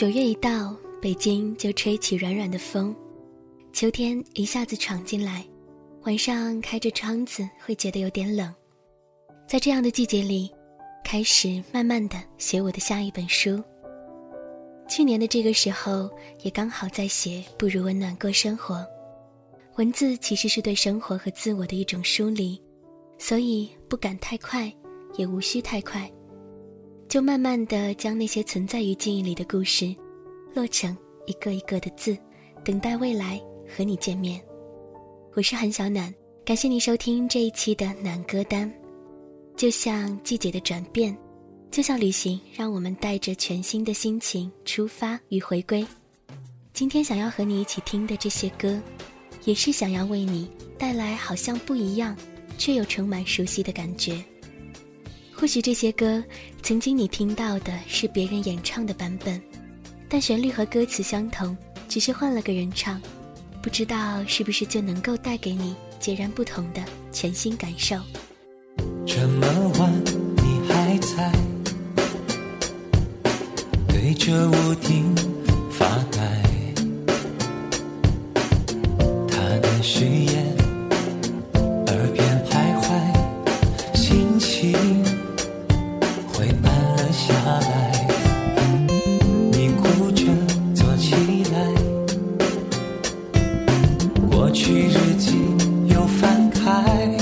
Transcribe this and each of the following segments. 9月一到，北京就吹起软软的风，秋天一下子闯进来，晚上开着窗子会觉得有点冷。在这样的季节里，开始慢慢的写我的下一本书。去年的这个时候，也刚好在写《不如温暖过生活》。文字其实是对生活和自我的一种梳理，所以不敢太快，也无需太快，就慢慢地将那些存在于记忆里的故事落成一个一个的字，等待未来和你见面。我是韩小暖，感谢你收听这一期的暖歌单。就像季节的转变，就像旅行，让我们带着全新的心情出发与回归。今天想要和你一起听的这些歌，也是想要为你带来好像不一样却又充满熟悉的感觉。或许这些歌曾经你听到的是别人演唱的版本，但旋律和歌词相同，只是换了个人唱，不知道是不是就能够带给你截然不同的全新感受。这么晚你还在对着屋顶发呆，他的誓言耳边徘徊，心情回慢了下来。你哭着坐起来，过去日记又翻开，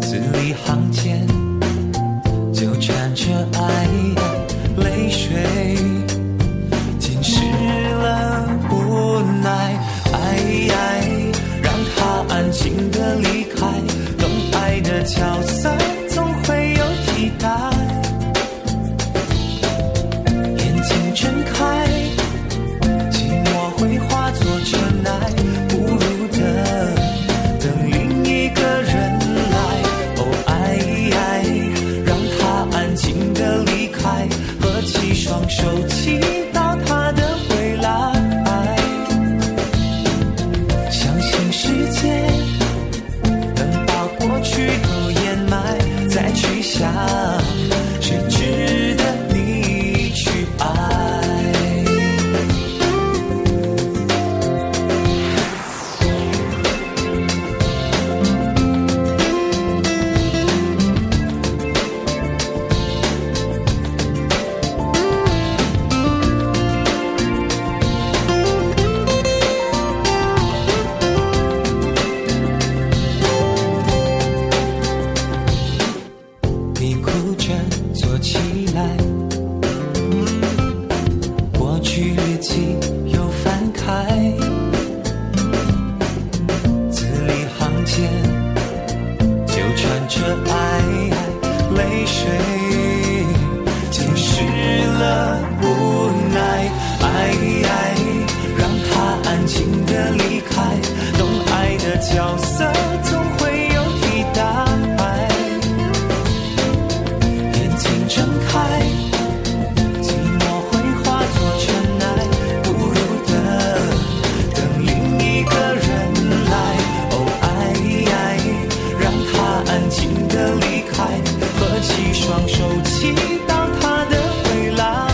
字里行间纠缠着爱，泪水浸湿了无奈。哎呀，让他安静地离开，懂爱的角色总会有替代。眼睛睁开，寂寞会化作尘埃，不如等另一个人来。哦，爱让他安静地离开，合起双手期待他的未来。相信世界能把过去都掩埋，再去想谁值得你去爱。角色总会有替代，眼睛睁开，寂寞会化作尘埃，不如等另一个人来。哦，爱让他安静地离开，合起双手期待他的未来。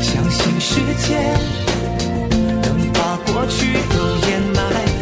相信世界过去都掩埋，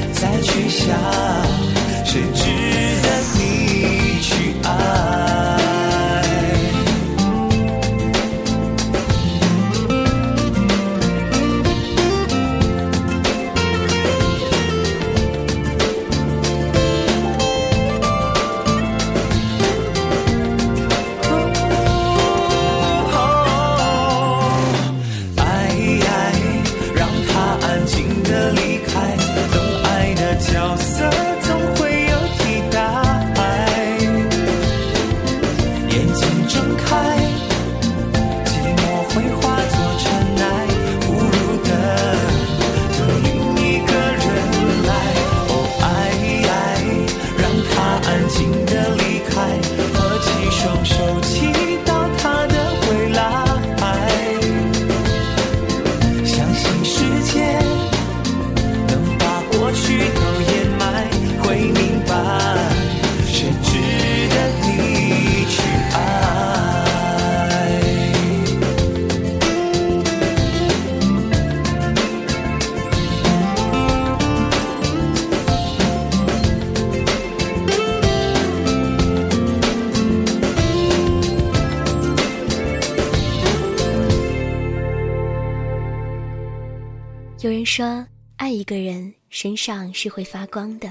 说，爱一个人身上是会发光的。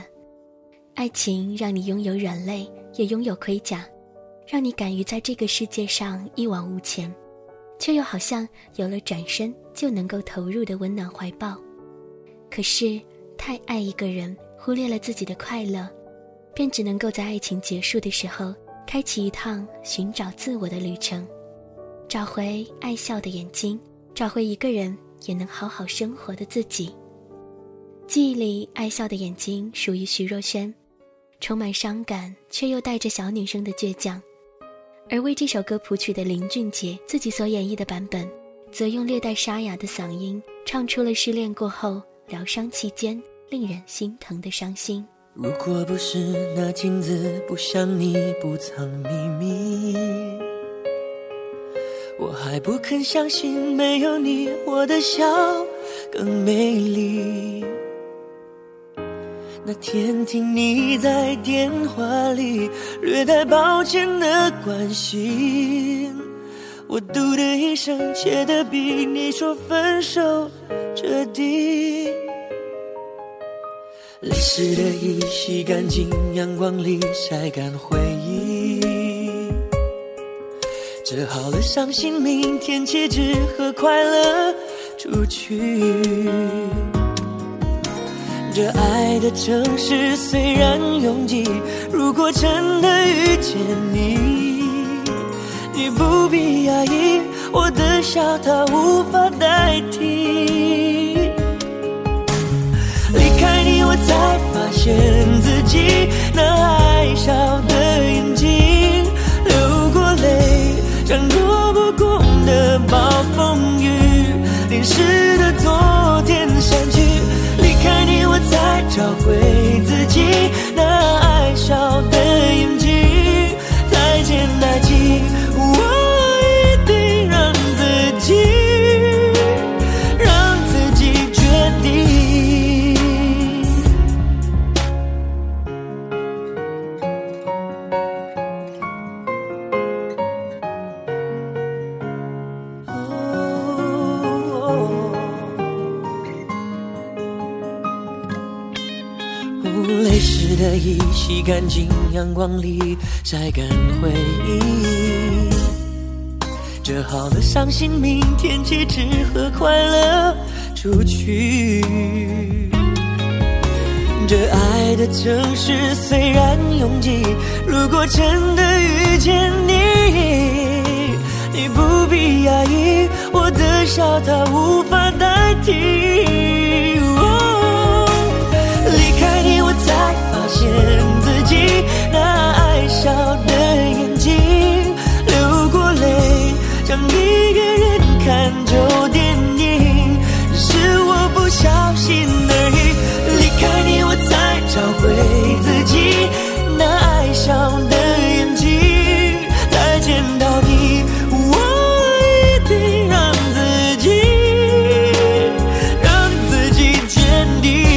爱情让你拥有软肋，也拥有盔甲，让你敢于在这个世界上一往无前，却又好像有了转身就能够投入的温暖怀抱。可是太爱一个人，忽略了自己的快乐，便只能够在爱情结束的时候开启一趟寻找自我的旅程，找回爱笑的眼睛，找回一个人也能好好生活的自己。记忆里爱笑的眼睛属于徐若瑄，充满伤感却又带着小女生的倔强。而为这首歌谱曲的林俊杰自己所演绎的版本，则用略带沙哑的嗓音唱出了失恋过后疗伤期间令人心疼的伤心。如果不是那镜子不像你不藏秘密，我还不肯相信没有你我的笑更美丽。那天听你在电话里略带抱歉的关心，我嘟的一声切得比你说分手彻底。泪湿的衣洗干净，阳光里晒干回忆，折好了伤心，明天戒指和快乐出去。这爱的城市虽然拥挤，如果真的遇见你，你不必压抑，我的笑它无法代替。离开你我才发现自己那爱笑的眼睛流过泪，像躲不过的暴风雨，淋湿的昨天散去。离开你我才找回自己那爱笑的眼睛，再见爱情，我一定让自己的衣洗干净，阳光里晒干回忆，折好了伤心，明天戒指和快乐出去。这爱的城市虽然拥挤，如果真的遇见你，你不必压抑，我的笑它无法代替。离开你我才发现自己那爱笑的眼睛流过泪，像一个人看旧电影，只是我不小心而已。离开你我才找回自己那爱笑的眼睛，再见到你我一定让自己坚定。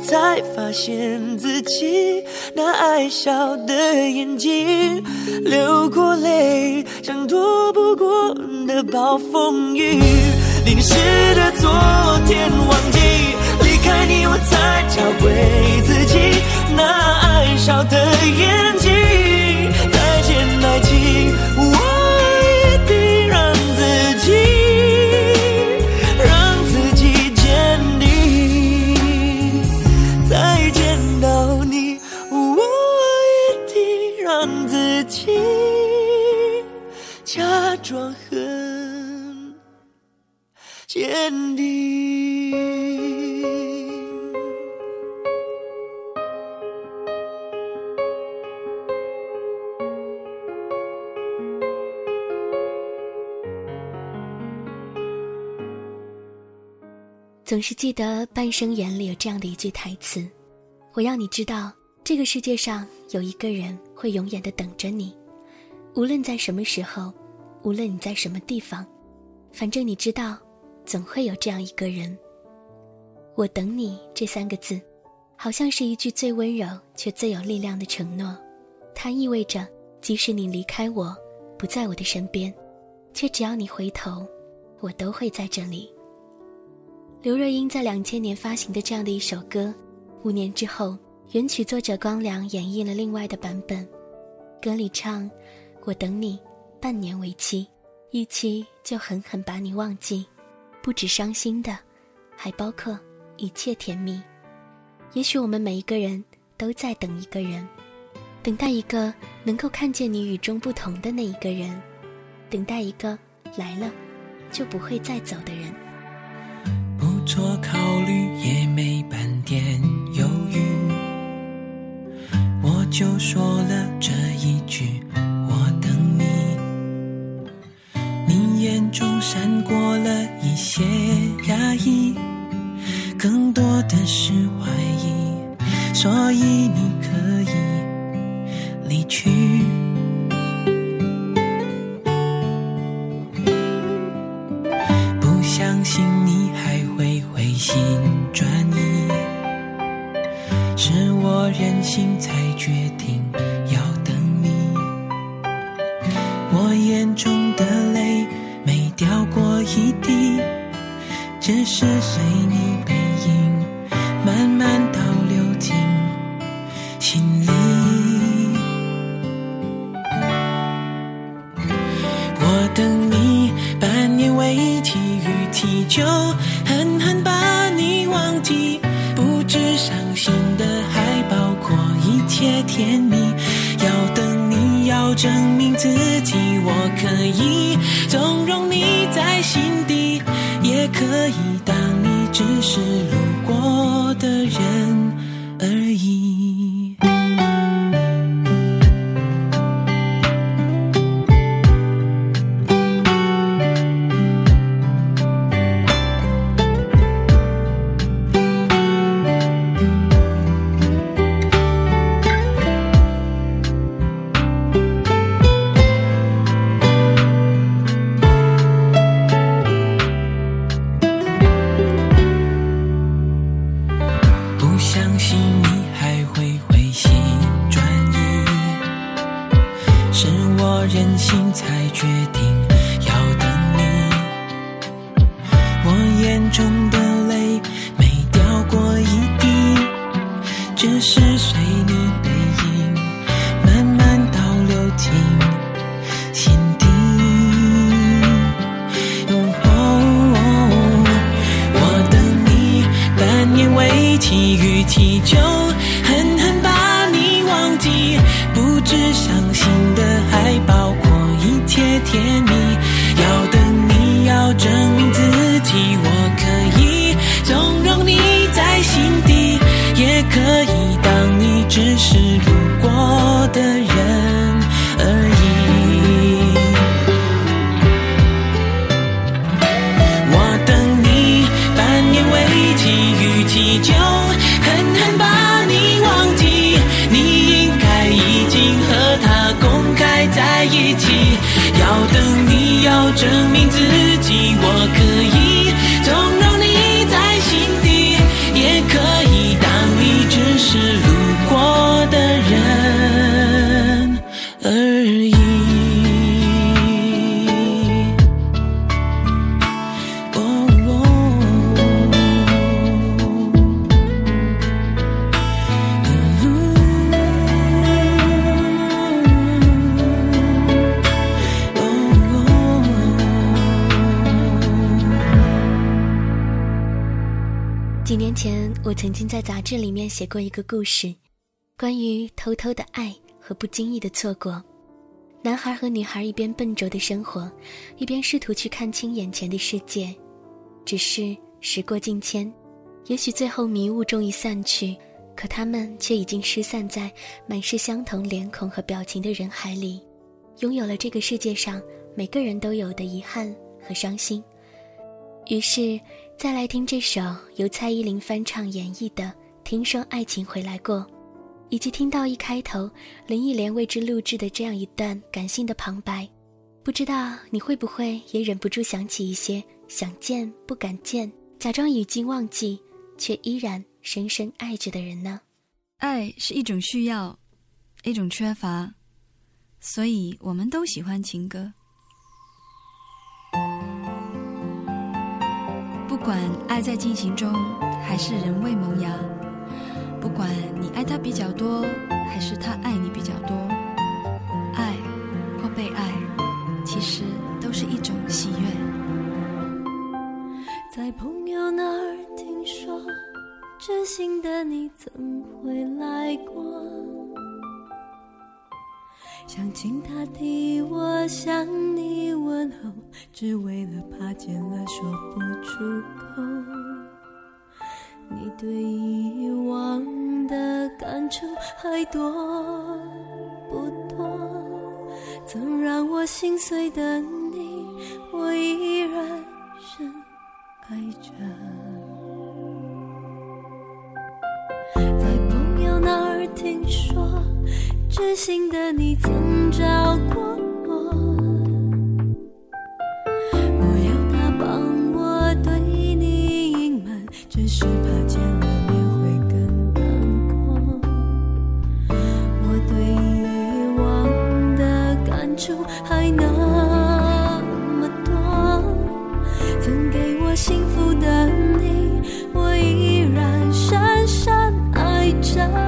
才发现自己那爱笑的眼睛流过泪，像躲不过的暴风雨，淋湿的昨天忘记。离开你我才找回自己那爱笑的眼睛，再见爱情，我一定让自己假装很坚定。总是记得《半生缘》里有这样的一句台词，我要你知道，这个世界上有一个人会永远的等着你，无论在什么时候，无论你在什么地方，反正你知道，总会有这样一个人。我等你这三个字，好像是一句最温柔却最有力量的承诺。它意味着，即使你离开我，不在我的身边，却只要你回头，我都会在这里。刘若英在2000年发行的这样的一首歌，5年之后，原曲作者光良演绎了另外的版本。歌里唱：我等你半年为期，一期就狠狠把你忘记，不止伤心的，还包括一切甜蜜。也许我们每一个人都在等一个人，等待一个能够看见你与众不同的那一个人，等待一个来了就不会再走的人。不做考虑，也没半点犹豫，我就说了这一句，我等你。你眼中闪过了一些压抑，更多的是怀疑，所以你可以离去。不相信你还会回心转意，是我任性才决定要等你。我眼中的泪没掉过一滴，只是随你背影慢慢倒流进心里。我等你半年为期，逾期就狠狠把你忘记，不止伤心的，还包括一切甜蜜。要等你，要证明自己，我可以纵容你在心底，也可以当你只是路过的人而已。曾经在杂志里面写过一个故事，关于偷偷的爱和不经意的错过。男孩和女孩一边笨拙的生活，一边试图去看清眼前的世界，只是时过境迁，也许最后迷雾终于散去，可他们却已经失散在满是相同脸孔和表情的人海里，拥有了这个世界上每个人都有的遗憾和伤心。于是再来听这首由蔡依林翻唱演绎的《听说爱情回来过》，以及听到一开头林忆莲为之录制的这样一段感性的旁白，不知道你会不会也忍不住想起一些想见不敢见，假装已经忘记却依然深深爱着的人呢？爱是一种需要，一种缺乏，所以我们都喜欢情歌。管爱在进行中还是人未萌芽，不管你爱他比较多还是他爱你比较多，爱或被爱其实都是一种喜悦。在朋友那儿听说真心的你怎会来过，想请他替我向你问候，只为了怕见了说不出口。你对以往的感触还多不多，曾让我心碎的你我依然深爱着。听说知心的你曾找过我，我要他帮我对你隐瞒，只是怕见了面会更难过。我对以往的感触还那么多，曾给我幸福的你我依然深深爱着。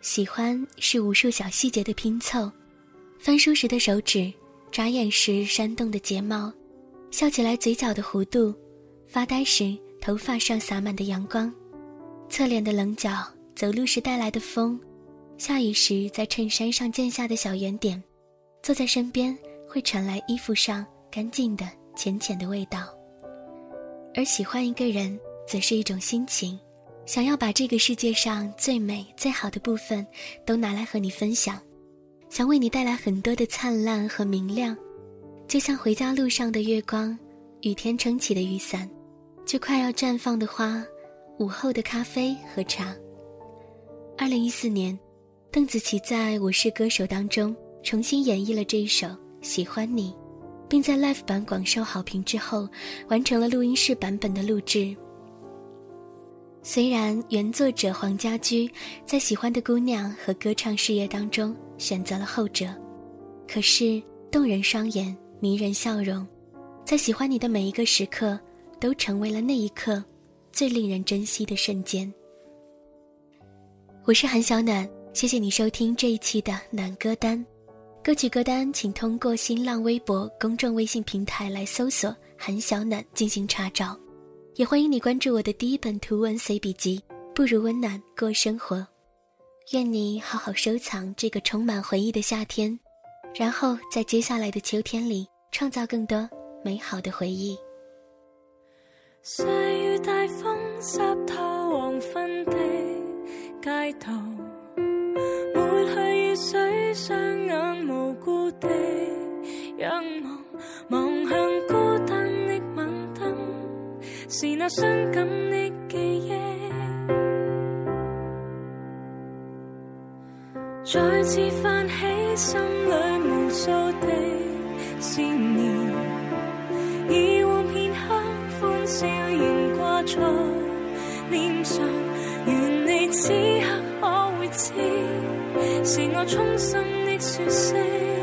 喜欢是无数小细节的拼凑，翻书时的手指，眨眼时煽动的睫毛，笑起来嘴角的弧度，发呆时头发上洒满的阳光，侧脸的棱角，走路时带来的风，下雨时在衬衫上溅下的小圆点，坐在身边会传来衣服上干净的浅浅的味道。而喜欢一个人则是一种心情，想要把这个世界上最美最好的部分都拿来和你分享，想为你带来很多的灿烂和明亮，就像回家路上的月光，雨天撑起的雨伞，就快要绽放的花，午后的咖啡和茶。2014年，邓紫棋在《我是歌手》当中重新演绎了这一首《喜欢你》，并在 live 版广受好评之后，完成了录音室版本的录制。虽然原作者黄家驹在《喜欢的姑娘》和歌唱事业当中选择了后者，可是动人双眼，迷人笑容，在喜欢你的每一个时刻都成为了那一刻最令人珍惜的瞬间。我是韩小暖，谢谢你收听这一期的暖歌单。歌曲歌单请通过新浪微博公众微信平台来搜索韩小暖进行查找，也欢迎你关注我的第一本图文随笔集不如温暖过生活。愿你好好收藏这个充满回忆的夏天，然后在接下来的秋天里创造更多美好的回忆。细雨大风湿透黄昏的街道，抹去雨水，双眼无辜地仰望，望向孤单的晚灯，是那伤感的记忆，再次泛起心里无数的思念，以往片刻欢笑仍挂在脸上，愿你此刻可会知，是我衷心的说声。